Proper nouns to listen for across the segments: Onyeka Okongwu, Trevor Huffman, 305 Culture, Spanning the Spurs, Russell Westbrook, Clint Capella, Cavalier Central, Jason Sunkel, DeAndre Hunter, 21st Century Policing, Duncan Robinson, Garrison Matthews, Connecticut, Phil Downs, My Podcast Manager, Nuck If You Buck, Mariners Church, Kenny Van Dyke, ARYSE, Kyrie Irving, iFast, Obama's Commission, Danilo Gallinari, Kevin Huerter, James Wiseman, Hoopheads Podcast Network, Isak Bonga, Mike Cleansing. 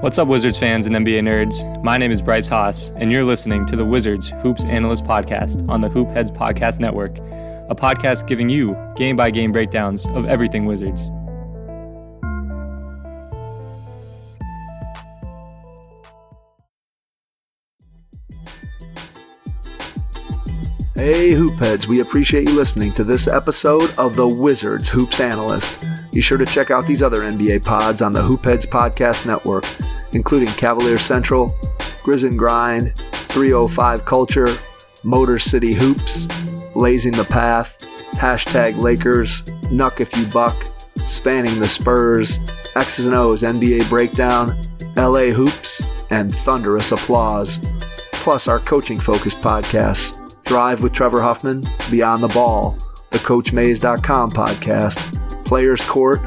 What's up, Wizards fans and NBA nerds? My name is Bryce Haas, and you're listening to the Wizards Hoops Analyst Podcast on the Hoopheads Podcast Network, a podcast giving you game-by-game breakdowns of everything Wizards. Hey Hoopheads, we appreciate you listening to this episode of the Wizards Hoops Analyst. Be sure to check out these other NBA pods on the Hoopheads Podcast Network, including Cavalier Central, Grizz and Grind, 305 Culture, Motor City Hoops, Lazing the Path, Hashtag Lakers, Nuck If You Buck, Spanning the Spurs, X's and O's NBA Breakdown, LA Hoops, and Thunderous Applause, plus our coaching-focused podcasts, Thrive with Trevor Huffman, Beyond the Ball, the CoachMaze.com podcast, Players Court,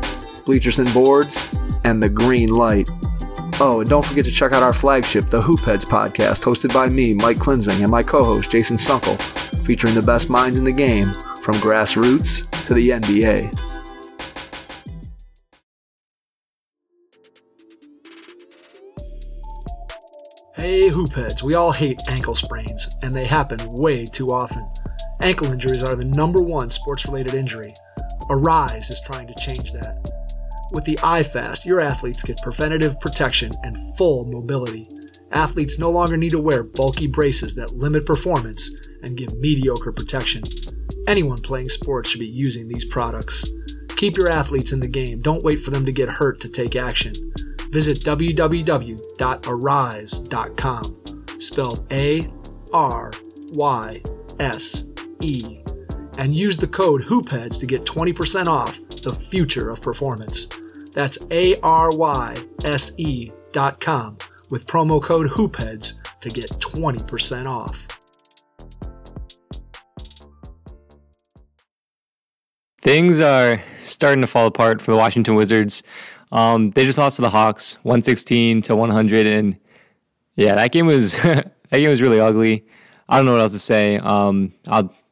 Bleachers and Boards, and The Green Light. Oh, and don't forget to check out our flagship, the Hoopheads podcast, hosted by me, Mike Cleansing, and my co-host, Jason Sunkel, featuring the best minds in the game, from grassroots to the NBA. Hey Hoopheads, we all hate ankle sprains, and they happen way too often. Ankle injuries are the number one sports-related injury. Arise is trying to change that. With the iFast, your athletes get preventative protection and full mobility. Athletes no longer need to wear bulky braces that limit performance and give mediocre protection. Anyone playing sports should be using these products. Keep your athletes in the game. Don't wait for them to get hurt to take action. Visit www.arise.com, spelled A-R-Y-S-E, and use the code HOOPHEADS to get 20% off the future of performance. That's ARYSE.com with promo code HOOPHEADS to get 20% off. Things are starting to fall apart for the Washington Wizards. They just lost to the Hawks, 116-100, and yeah, that game was really ugly. I don't know what else to say. I'll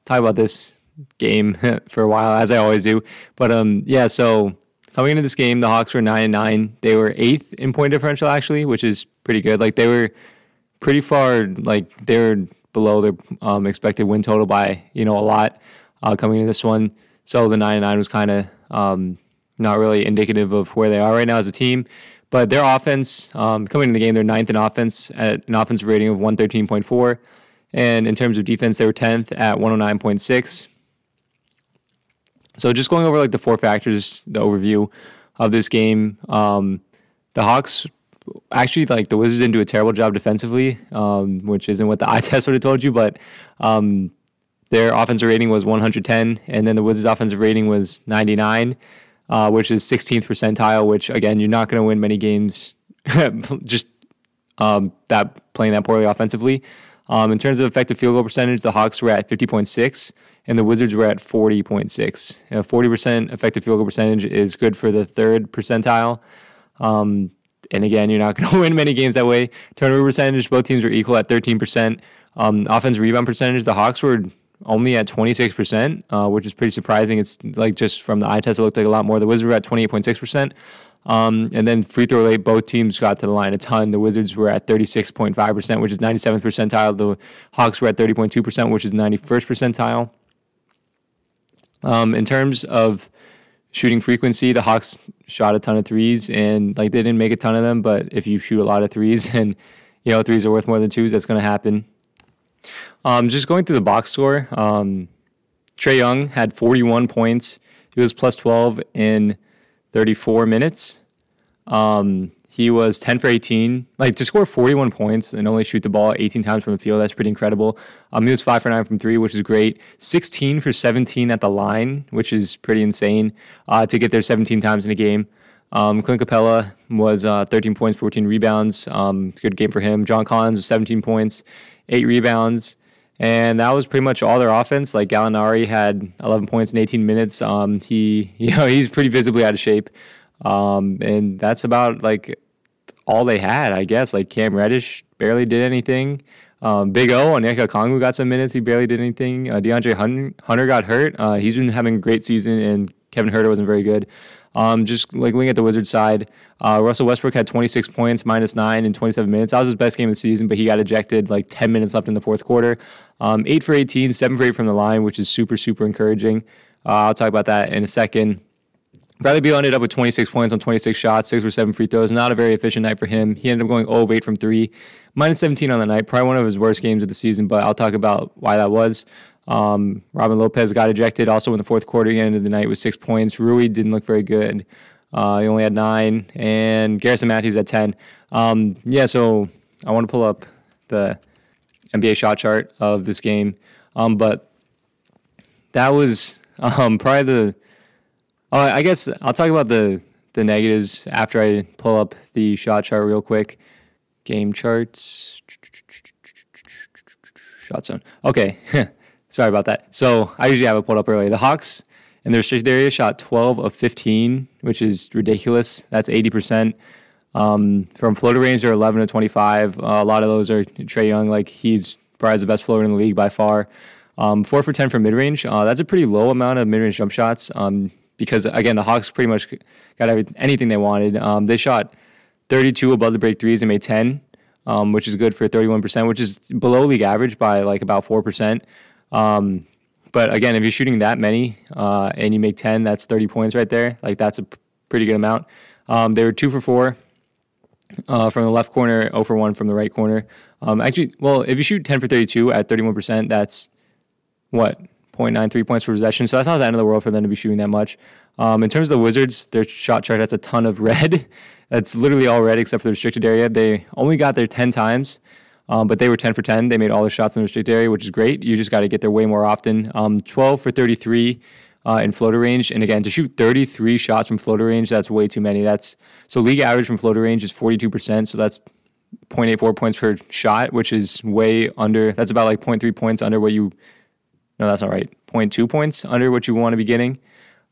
talk about this game for a while, as I always do. But so coming into this game, the Hawks were 9-9. They were 8th in point differential, actually, which is pretty good. Like, they were pretty far, like they were below their expected win total by a lot coming into this one. So the 9-9 was kind of not really indicative of where they are right now as a team. But their offense, coming into the game, they're 9th in offense at an offensive rating of 113.4. And in terms of defense, they were 10th at 109.6. So just going over like the four factors, the overview of this game, the Hawks, actually, like, the Wizards didn't do a terrible job defensively, which isn't what the eye test would have told you, but their offensive rating was 110, and then the Wizards' offensive rating was 99. Which is 16th percentile, which, again, you're not going to win many games just playing that poorly offensively. In terms of effective field goal percentage, the Hawks were at 50.6, and the Wizards were at 40.6. 40% effective field goal percentage is good for the 3rd percentile. And again, you're not going to win many games that way. Turnover percentage, both teams were equal at 13%. Offensive rebound percentage, the Hawks were only at 26%, which is pretty surprising. It's like, just from the eye test, it looked like a lot more. The Wizards were at 28.6%. And then free throw rate, both teams got to the line a ton. The Wizards were at 36.5%, which is 97th percentile. The Hawks were at 30.2%, which is 91st percentile. In terms of shooting frequency, the Hawks shot a ton of threes, and like, they didn't make a ton of them, but if you shoot a lot of threes and threes are worth more than twos, that's going to happen. Just going through the box score, Trae Young had 41 points. He was plus 12 in 34 minutes. He was 10 for 18. Like, to score 41 points and only shoot the ball 18 times from the field, that's pretty incredible. He was 5 for 9 from 3, which is great. 16 for 17 at the line, which is pretty insane to get there 17 times in a game. Clint Capella was 13 points, 14 rebounds. It's a good game for him. John Collins was 17 points, 8 rebounds, and that was pretty much all their offense. Like, Gallinari had 11 points in 18 minutes. He's pretty visibly out of shape, and that's about like all they had, I guess. Like, Cam Reddish barely did anything. Big O on Onyeka Okongwu got some minutes. He barely did anything. DeAndre Hunter got hurt. He's been having a great season, and Kevin Huerter wasn't very good. Just like looking at the Wizards side, Russell Westbrook had 26 points, -9 in 27 minutes. That was his best game of the season, but he got ejected like 10 minutes left in the fourth quarter. 8 for 18, 7 for 8 from the line, which is super, super encouraging. I'll talk about that in a second. Bradley Beal ended up with 26 points on 26 shots, 6 for 7 free throws. Not a very efficient night for him. He ended up going 0 of 8 from 3, -17 on the night. Probably one of his worst games of the season, but I'll talk about why that was. Robin Lopez got ejected also in the fourth quarter. He ended the night with 6 points. Rui didn't look very good. He only had 9, and Garrison Matthews had 10. So I want to pull up the NBA shot chart of this game. But that was probably the... I guess I'll talk about the negatives after I pull up the shot chart real quick. Game charts. Shot zone. Okay. Sorry about that. So I usually have it pulled up earlier. The Hawks in the restricted area shot 12 of 15, which is ridiculous. That's 80%. From floater range, they're 11 to 25. A lot of those are Trae Young. Like, he's probably the best floater in the league by far. 4 for 10 from mid-range. That's a pretty low amount of mid-range jump shots. Because, again, the Hawks pretty much got anything they wanted. They shot 32 above the break threes and made 10, which is good for 31%, which is below league average by, like, about 4%. But, again, if you're shooting that many and you make 10, that's 30 points right there. Like, that's a pretty good amount. They were 2 for 4 from the left corner, 0 for 1 from the right corner. If you shoot 10 for 32 at 31%, that's what? 0.93 points per possession, so that's not the end of the world for them to be shooting that much. In terms of the Wizards, their shot chart, that's a ton of red. That's literally all red except for the restricted area. They only got there 10 times, but they were 10 for 10. They made all their shots in the restricted area, which is great. You just got to get there way more often. 12 for 33 in floater range, and again, to shoot 33 shots from floater range, that's way too many. So league average from floater range is 42%, so that's 0.84 points per shot, which is way under. That's about like 0.3 points under what you... No, that's not right. 0.2 points under what you want to be getting.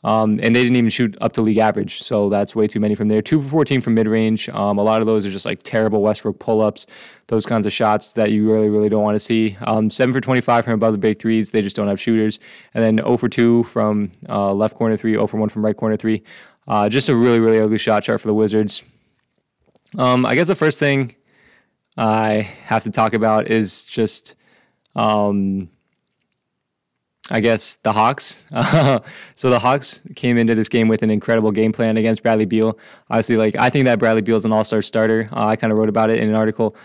And they didn't even shoot up to league average, so that's way too many from there. 2 for 14 from mid-range. A lot of those are just like terrible Westbrook pull-ups, those kinds of shots that you really, really don't want to see. 7 for 25 from above the big threes. They just don't have shooters. And then 0 for 2 from left corner 3, 0 for 1 from right corner 3. Just a really, really ugly shot chart for the Wizards. I guess the first thing I have to talk about is just... the Hawks. So the Hawks came into this game with an incredible game plan against Bradley Beal. Obviously, I think that Bradley Beal is an all-star starter. I kind of wrote about it in an article.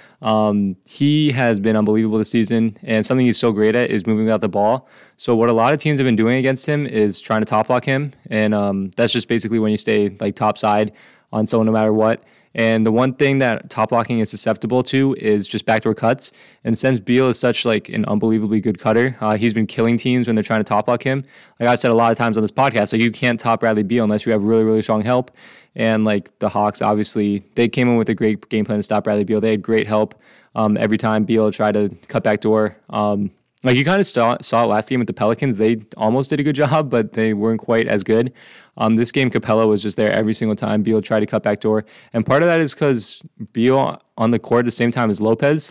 He has been unbelievable this season, and something he's so great at is moving without the ball. So what a lot of teams have been doing against him is trying to top block him, and that's just basically when you stay top side on someone no matter what. And the one thing that top blocking is susceptible to is just backdoor cuts. And since Beal is such an unbelievably good cutter, he's been killing teams when they're trying to top block him. Like I said a lot of times on this podcast, you can't top Bradley Beal unless you have really, really strong help. And the Hawks, obviously, they came in with a great game plan to stop Bradley Beal. They had great help every time Beal tried to cut backdoor. You kind of saw it last game with the Pelicans. They almost did a good job, but they weren't quite as good. This game, Capella was just there every single time Beal tried to cut back door. And part of that is because Beal on the court at the same time as Lopez.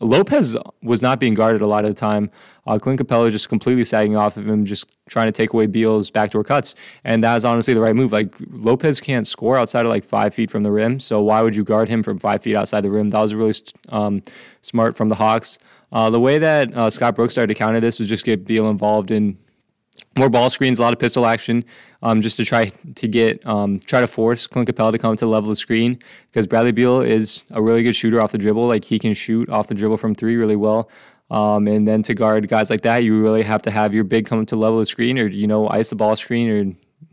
Lopez was not being guarded a lot of the time. Clint Capella just completely sagging off of him, just trying to take away Beal's backdoor cuts. And that is honestly the right move. Lopez can't score outside of 5 feet from the rim. So why would you guard him from 5 feet outside the rim? That was really smart from the Hawks. The way that Scott Brooks started to counter this was just get Beal involved in more ball screens, a lot of pistol action, just to try to force Clint Capella to come to the level of the screen, because Bradley Beal is a really good shooter off the dribble. He can shoot off the dribble from three really well. And then to guard guys like that, you really have to have your big come to the level of the screen, or, ice the ball screen,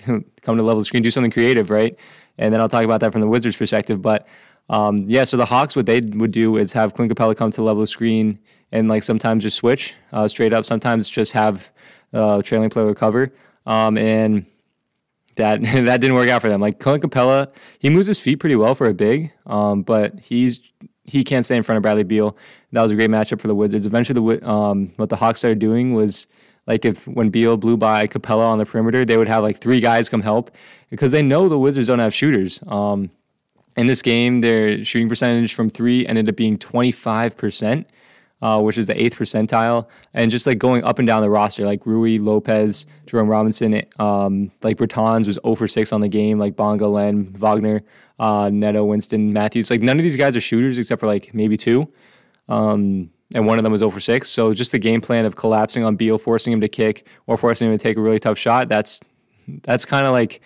or come to the level of the screen, do something creative, right? And then I'll talk about that from the Wizards' perspective, but... so the Hawks, what they would do is have Clint Capella come to the level of screen and sometimes just switch straight up, sometimes just have trailing player cover. And that didn't work out for them. Clint Capella, he moves his feet pretty well for a big, but he can't stay in front of Bradley Beal. That was a great matchup for the Wizards. Eventually, what the Hawks started doing was when Beal blew by Capella on the perimeter, they would have three guys come help, because they know the Wizards don't have shooters. In this game, their shooting percentage from three ended up being 25%, which is the 8th percentile, and just like going up and down the roster, like Rui, Lopez, Jerome Robinson, like Bertans was 0 for 6 on the game, like Bonga, Len, Wagner, Neto, Winston, Matthews, like none of these guys are shooters except for like maybe two, and one of them was 0 for 6, so just the game plan of collapsing on Beal, forcing him to kick or forcing him to take a really tough shot, that's kind of like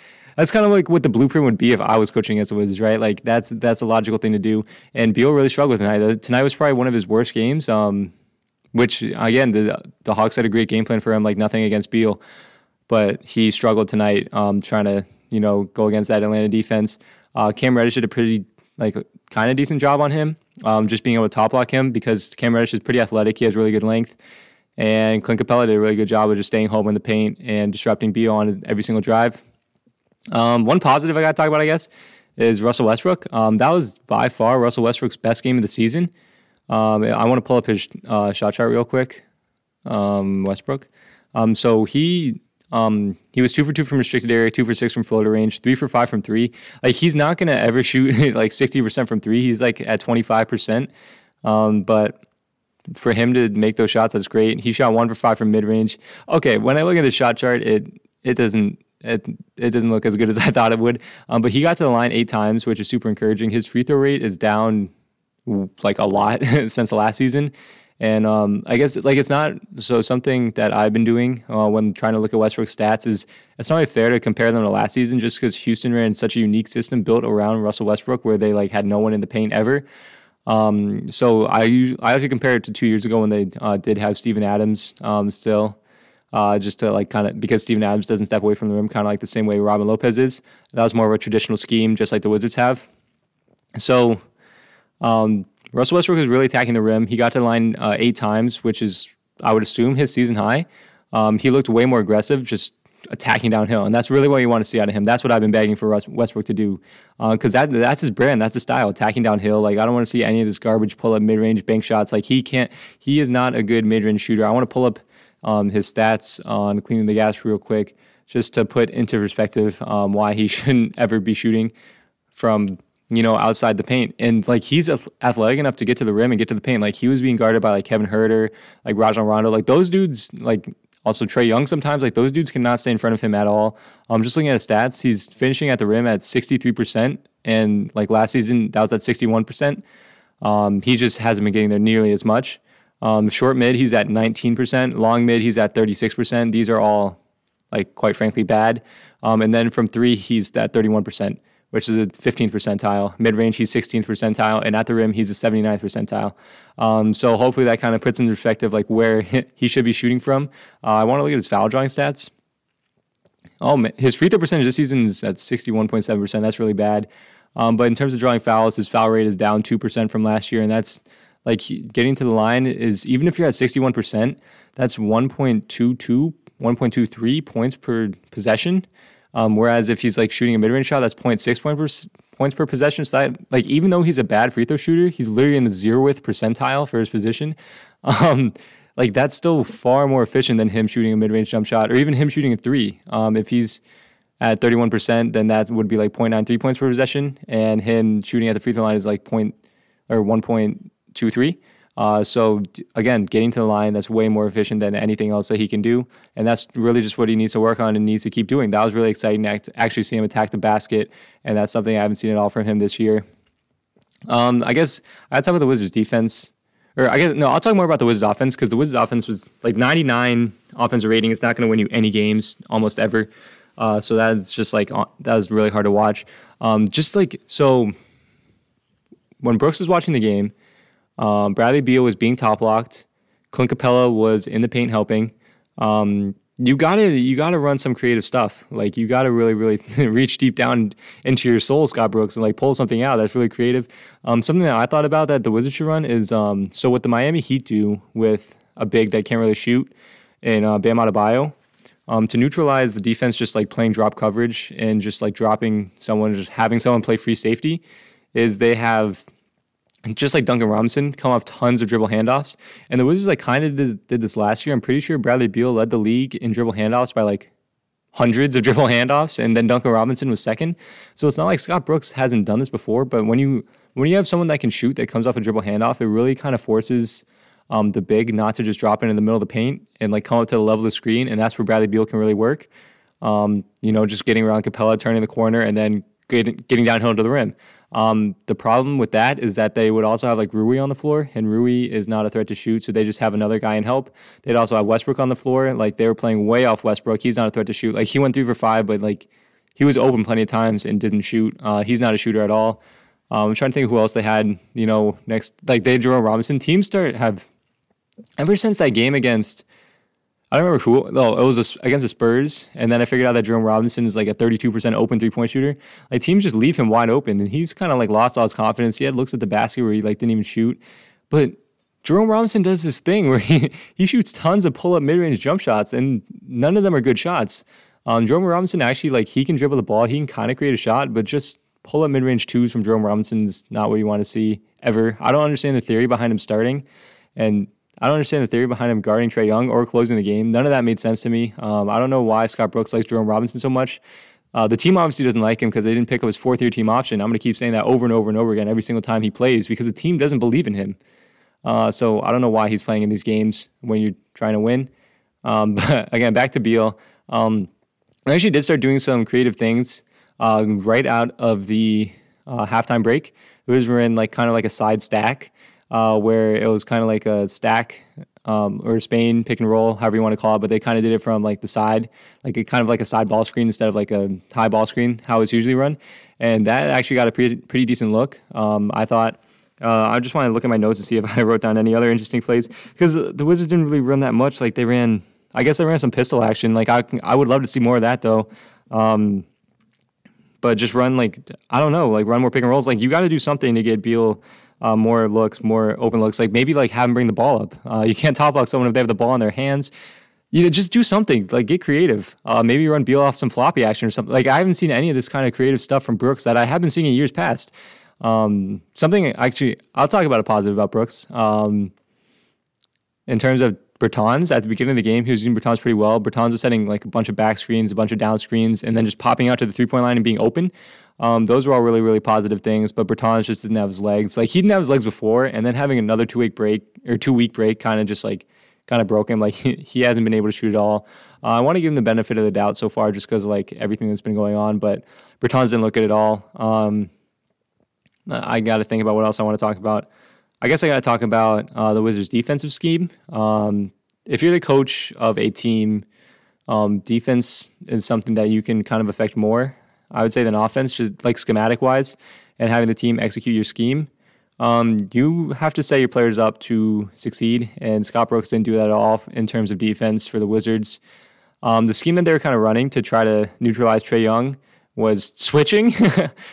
what the blueprint would be if I was coaching against the Wizards, right? Like that's a logical thing to do. And Beal really struggled tonight. Tonight was probably one of his worst games, which again, the Hawks had a great game plan for him, like nothing against Beal, but he struggled tonight trying to, you know, go against that Atlanta defense. Cam Reddish did a pretty like kind of decent job on him, just being able to top block him because Cam Reddish is pretty athletic. He has really good length. And Clint Capella did a really good job of just staying home in the paint and disrupting Beal on every single drive. One positive I got to talk about, I guess, is Russell Westbrook. That was by far Russell Westbrook's best game of the season. I want to pull up his shot chart real quick. Westbrook. So he was 2 for 2 from restricted area, 2 for 6 from floater range, 3 for 5 from three. Like he's not gonna ever shoot like 60% from three. He's like at 25%. But for him to make those shots, that's great. He shot 1 for 5 from mid range. Okay, when I look at the shot chart, it doesn't look as good as I thought it would. But he got to the line 8 times, which is super encouraging. His free throw rate is down like a lot since last season. And I guess like it's not, so something that I've been doing when trying to look at Westbrook's stats is it's not really fair to compare them to last season just because Houston ran such a unique system built around Russell Westbrook where they like had no one in the paint ever. So I actually compare it to 2 years ago when they did have Steven Adams still. Just to like kind of, because Steven Adams doesn't step away from the rim, kind of like the same way Robin Lopez is. That was more of a traditional scheme, just like the Wizards have. So Russell Westbrook was really attacking the rim. He got to the line 8 times, which is, I would assume, his season high. He looked way more aggressive, just attacking downhill, and that's really what you want to see out of him. That's what I've been begging for Westbrook to do, because that's his brand, that's his style, attacking downhill. Like I don't want to see any of this garbage pull up mid-range bank shots. Like he is not a good mid-range shooter. I want to pull up his stats on Cleaning the Gas real quick, just to put into perspective why he shouldn't ever be shooting from, you know, outside the paint. And like he's athletic enough to get to the rim and get to the paint. Like he was being guarded by like Kevin Huerter, like Rajon Rondo, like those dudes, like also Trae Young sometimes, like those dudes cannot stay in front of him at all. Just looking at his stats, he's finishing at the rim at 63%, and like last season that was at 61%. He just hasn't been getting there nearly as much. Short mid, he's at 19%. Long mid, he's at 36%. These are all, like, quite frankly, bad. And then from three, he's at 31%, which is the 15th percentile. Mid-range, he's 16th percentile. And at the rim, he's the 79th percentile. So hopefully that kind of puts into perspective, like, where he should be shooting from. I want to look at his foul drawing stats. Oh, man. His free throw percentage this season is at 61.7%. That's really bad. But in terms of drawing fouls, his foul rate is down 2% from last year, and that's... Like getting to the line is, even if you're at 61%, that's 1.22, 1.23 points per possession. Whereas if he's like shooting a mid-range shot, that's 0.6 points per possession. So that, like, even though he's a bad free throw shooter, he's literally in the 0th percentile for his position. Like that's still far more efficient than him shooting a mid-range jump shot or even him shooting a three. If he's at 31%, then that would be like 0.93 points per possession, and him shooting at the free throw line is like 1.23. So again, getting to the line, that's way more efficient than anything else that he can do, and that's really just what he needs to work on and needs to keep doing. That was really exciting to actually see him attack the basket, and that's something I haven't seen at all from him this year. I guess I'll talk about the Wizards defense, or I guess no, I'll talk more about the Wizards offense, because the Wizards offense was like 99 offensive rating. It's not going to win you any games almost ever, so that's just like that was really hard to watch. Just like, so when Brooks was watching the game, Bradley Beal was being top blocked. Clint Capella was in the paint helping. You gotta run some creative stuff. Like you gotta really reach deep down into your soul, Scott Brooks, and like pull something out that's really creative. Something that I thought about that the Wizards should run is so what the Miami Heat do with a big that can't really shoot and Bam Adebayo, to neutralize the defense, just like playing drop coverage and just like dropping someone, just having someone play free safety, is they have, just like Duncan Robinson, come off tons of dribble handoffs. And the Wizards like kind of did this last year. I'm pretty sure Bradley Beal led the league in dribble handoffs by like hundreds of dribble handoffs, and then Duncan Robinson was second. So it's not like Scott Brooks hasn't done this before, but when you have someone that can shoot that comes off a dribble handoff, it really kind of forces the big not to just drop into the middle of the paint and like come up to the level of the screen, and that's where Bradley Beal can really work. Just getting around Capella, turning the corner, and then getting downhill to the rim. The problem with that is that they would also have like Rui on the floor, and Rui is not a threat to shoot, so they just have another guy in help. They'd also have Westbrook on the floor. Like, they were playing way off Westbrook. He's not a threat to shoot. Like, he went 3 for 5, but like he was open plenty of times and didn't shoot. He's not a shooter at all. I'm trying to think who else they had, next. Like, they had Jerome Robinson. Ever since that game against, I don't remember who, it was against the Spurs, and then I figured out that Jerome Robinson is like a 32% open three-point shooter. Like, teams just leave him wide open, and he's kind of like lost all his confidence. He had looks at the basket where he like didn't even shoot, but Jerome Robinson does this thing where he shoots tons of pull-up mid-range jump shots, and none of them are good shots. Jerome Robinson actually, he can dribble the ball, he can kind of create a shot, but just pull-up mid-range twos from Jerome Robinson is not what you want to see ever. I don't understand the theory behind him starting, and I don't understand the theory behind him guarding Trae Young or closing the game. None of that made sense to me. I don't know why Scott Brooks likes Jerome Robinson so much. The team obviously doesn't like him because they didn't pick up his fourth-year team option. I'm going to keep saying that over and over and over again every single time he plays because the team doesn't believe in him. So I don't know why he's playing in these games when you're trying to win. But again, back to Beal. I actually did start doing some creative things right out of the halftime break. It was in kind of like a side stack. Where it was kind of like a stack or Spain pick and roll, however you want to call it, but they kind of did it from like the side, like a kind of like a side ball screen instead of like a high ball screen, how it's usually run. And that actually got a pretty decent look. I thought, I just wanted to look at my notes to see if I wrote down any other interesting plays because the Wizards didn't really run that much. Like they ran some pistol action. Like I would love to see more of that though. But just run run more pick and rolls. Like you got to do something to get Beal more looks, more open looks. Like maybe have them bring the ball up. You can't top block someone if they have the ball in their hands. Just do something. Like get creative. Maybe run Beal off some floppy action or something. Like I haven't seen any of this kind of creative stuff from Brooks that I have been seeing in years past. Something actually, I'll talk about a positive about Brooks. In terms of Bertans, at the beginning of the game, he was using Bertans pretty well. Bertans was setting like a bunch of back screens, a bunch of down screens, and then just popping out to the three-point line and being open. Those were all really, really positive things, but Bertans just didn't have his legs. Like, he didn't have his legs before, and then having another 2-week break kind of broke him. Like, he hasn't been able to shoot at all. I want to give him the benefit of the doubt so far just because of, everything that's been going on, but Bertans didn't look good at all. I got to think about what else I want to talk about. I guess I got to talk about the Wizards' defensive scheme. If you're the coach of a team, defense is something that you can kind of affect more, I would say, than offense, just schematic-wise, and having the team execute your scheme. You have to set your players up to succeed, and Scott Brooks didn't do that at all in terms of defense for the Wizards. The scheme that they were kind of running to try to neutralize Trae Young was switching.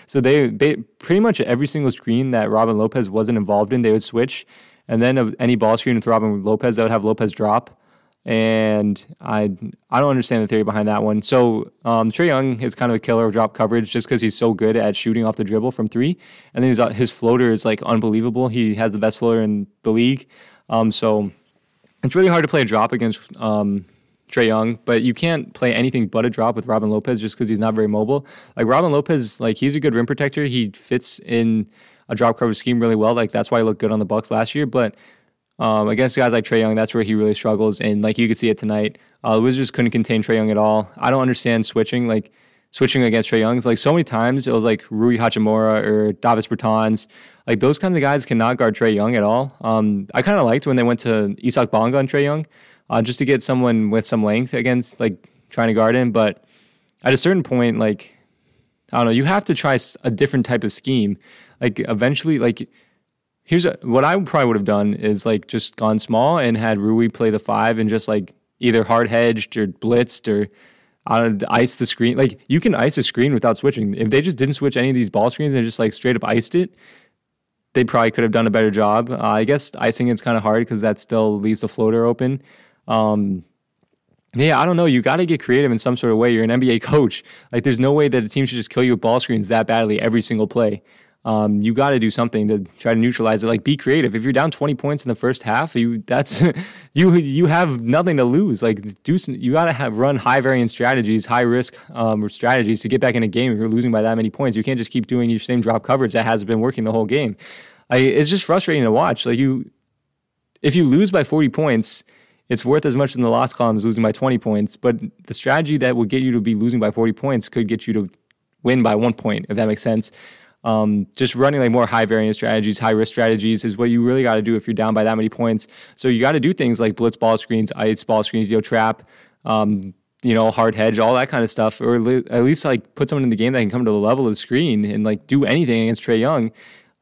So they pretty much every single screen that Robin Lopez wasn't involved in, they would switch. And then any ball screen with Robin Lopez, that would have Lopez drop. And I don't understand the theory behind that one. So Trae Young is kind of a killer of drop coverage just because he's so good at shooting off the dribble from three. And then his floater is unbelievable. He has the best floater in the league. So it's really hard to play a drop against Trae Young, but you can't play anything but a drop with Robin Lopez just because he's not very mobile. Robin Lopez, he's a good rim protector. He fits in a drop coverage scheme really well. That's why he looked good on the Bucks last year, but against guys like Trae Young, that's where he really struggles, and you could see it tonight. The Wizards couldn't contain Trae Young at all. I don't understand switching. Switching against Trae Young, so many times it was Rui Hachimura or Davis Bertans. Those kinds of guys cannot guard Trae Young at all. I kind of liked when they went to Isak Bonga and Trae Young just to get someone with some length against trying to guard him, but at a certain point, I don't know, you have to try a different type of scheme. Eventually, what I probably would have done is just gone small and had Rui play the five and just either hard hedged or blitzed or ice the screen. You can ice a screen without switching. If they just didn't switch any of these ball screens and just straight up iced it, they probably could have done a better job. I guess icing it's kind of hard because that still leaves the floater open. I don't know. You got to get creative in some sort of way. You're an NBA coach. There's no way that a team should just kill you with ball screens that badly every single play. You got to do something to try to neutralize it. Be creative. If you're down 20 points in the first half, you have nothing to lose. You got to run high variance strategies, high risk strategies to get back in a game. If you're losing by that many points, you can't just keep doing your same drop coverage that hasn't been working the whole game. It's just frustrating to watch. if you lose by 40 points, it's worth as much in the loss column as losing by 20 points. But the strategy that will get you to be losing by 40 points could get you to win by 1 point, if that makes sense. Just running like more high variance strategies, high risk strategies is what you really got to do if you're down by that many points. So you got to do things like blitz ball screens, ice ball screens, trap, hard hedge, all that kind of stuff, or at least like put someone in the game that can come to the level of the screen and like do anything against Trae Young.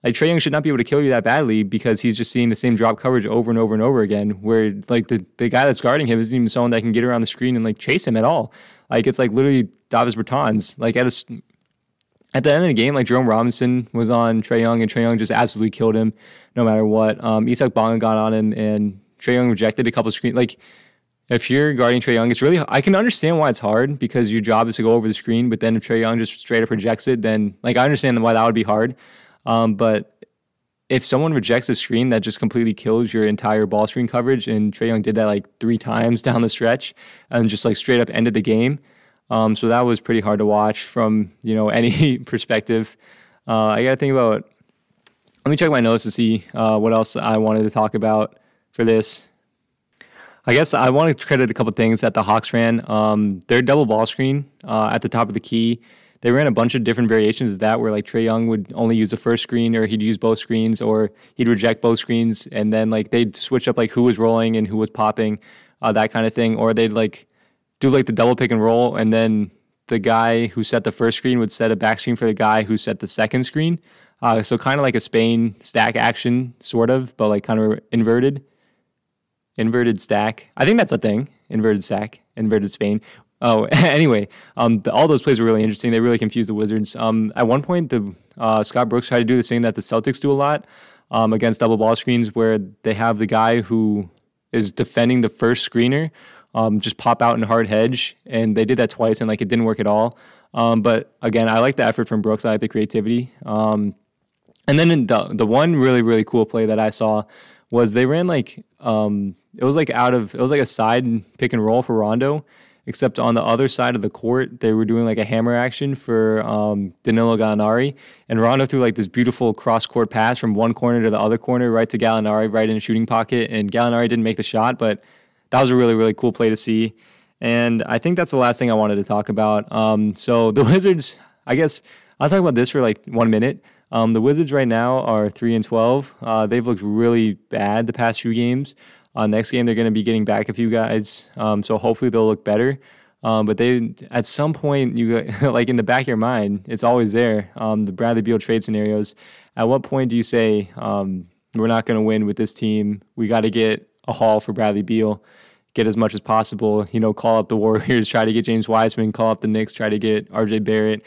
Like Trae Young should not be able to kill you that badly because he's just seeing the same drop coverage over and over and over again, where like the guy that's guarding him isn't even someone that can get around the screen and like chase him at all. Like it's like literally Davis Bertans, like at the end of the game, like Jerome Robinson was on Trae Young and Trae Young just absolutely killed him no matter what. Isak Bonga got on him and Trae Young rejected a couple screens. Like if you're guarding Trae Young, it's really, I can understand why it's hard because your job is to go over the screen, but then if Trae Young just straight up rejects it, then like I understand why that would be hard. But if someone rejects a screen that just completely kills your entire ball screen coverage, and Trae Young did that like three times down the stretch and just like straight up ended the game. So that was pretty hard to watch from, any perspective. I got to think about, let me check my notes to see what else I wanted to talk about for this. I guess I want to credit a couple things that the Hawks ran. Their double ball screen at the top of the key, they ran a bunch of different variations of that where like Trae Young would only use the first screen or he'd use both screens or he'd reject both screens. And then like they'd switch up like who was rolling and who was popping, that kind of thing. Or they'd like do like the double pick and roll, and then the guy who set the first screen would set a back screen for the guy who set the second screen. So kind of like a Spain stack action, sort of, but like kind of inverted stack. I think that's a thing, inverted stack, inverted Spain. Oh, anyway, all those plays were really interesting. They really confused the Wizards. At one point, the Scott Brooks tried to do the thing that the Celtics do a lot against double ball screens, where they have the guy who is defending the first screener just pop out in hard hedge, and they did that twice, and like it didn't work at all. But again, I like the effort from Brooks. I like the creativity. And then in the one really, really cool play that I saw was they ran like it was like a side pick and roll for Rondo, except on the other side of the court they were doing like a hammer action for Danilo Gallinari, and Rondo threw like this beautiful cross-court pass from one corner to the other corner, right to Gallinari, right in a shooting pocket, and Gallinari didn't make the shot, but that was a really, really cool play to see. And I think that's the last thing I wanted to talk about. So the Wizards, I guess I'll talk about this for like 1 minute. The Wizards right now are 3-12. They've looked really bad the past few games. Next game, they're going to be getting back a few guys. So hopefully they'll look better. But they, at some point, you like in the back of your mind, it's always there. The Bradley Beal trade scenarios. At what point do you say, we're not going to win with this team? We got to get a haul for Bradley Beal, get as much as possible, call up the Warriors, try to get James Wiseman, call up the Knicks, try to get RJ Barrett,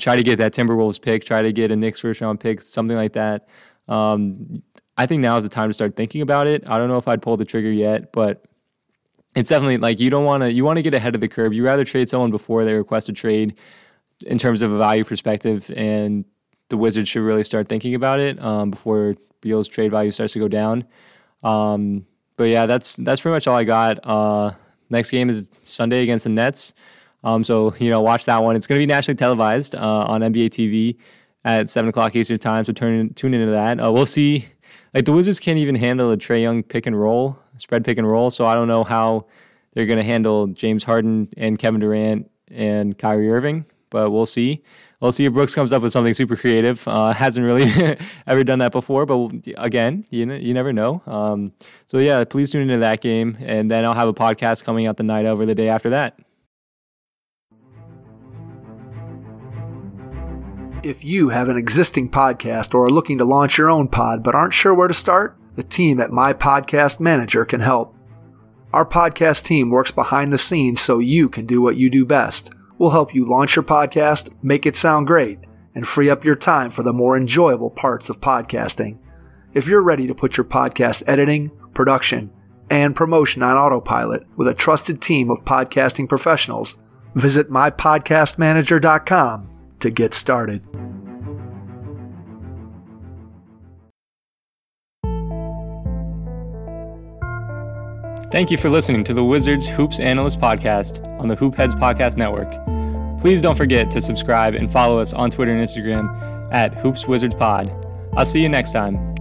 try to get that Timberwolves pick, try to get a Knicks first round pick, something like that. I think now is the time to start thinking about it. I don't know if I'd pull the trigger yet, but it's definitely like you want to get ahead of the curve. You rather trade someone before they request a trade in terms of a value perspective, and the Wizards should really start thinking about it before Beal's trade value starts to go down. But yeah, that's pretty much all I got. Next game is Sunday against the Nets. So, watch that one. It's going to be nationally televised on NBA TV at 7 o'clock Eastern time. So tune into that. We'll see. Like the Wizards can't even handle a Trae Young spread pick and roll. So I don't know how they're going to handle James Harden and Kevin Durant and Kyrie Irving. But we'll see. We'll see if Brooks comes up with something super creative. Hasn't really ever done that before, but again, you never know. So yeah, please tune into that game, and then I'll have a podcast coming out the night of or the day after that. If you have an existing podcast or are looking to launch your own pod but aren't sure where to start, the team at My Podcast Manager can help. Our podcast team works behind the scenes so you can do what you do best. We'll help you launch your podcast, make it sound great, and free up your time for the more enjoyable parts of podcasting. If you're ready to put your podcast editing, production, and promotion on autopilot with a trusted team of podcasting professionals, visit mypodcastmanager.com to get started. Thank you for listening to the Wizards Hoops Analyst Podcast on the Hoopheads Podcast Network. Please don't forget to subscribe and follow us on Twitter and Instagram at HoopsWizardsPod. I'll see you next time.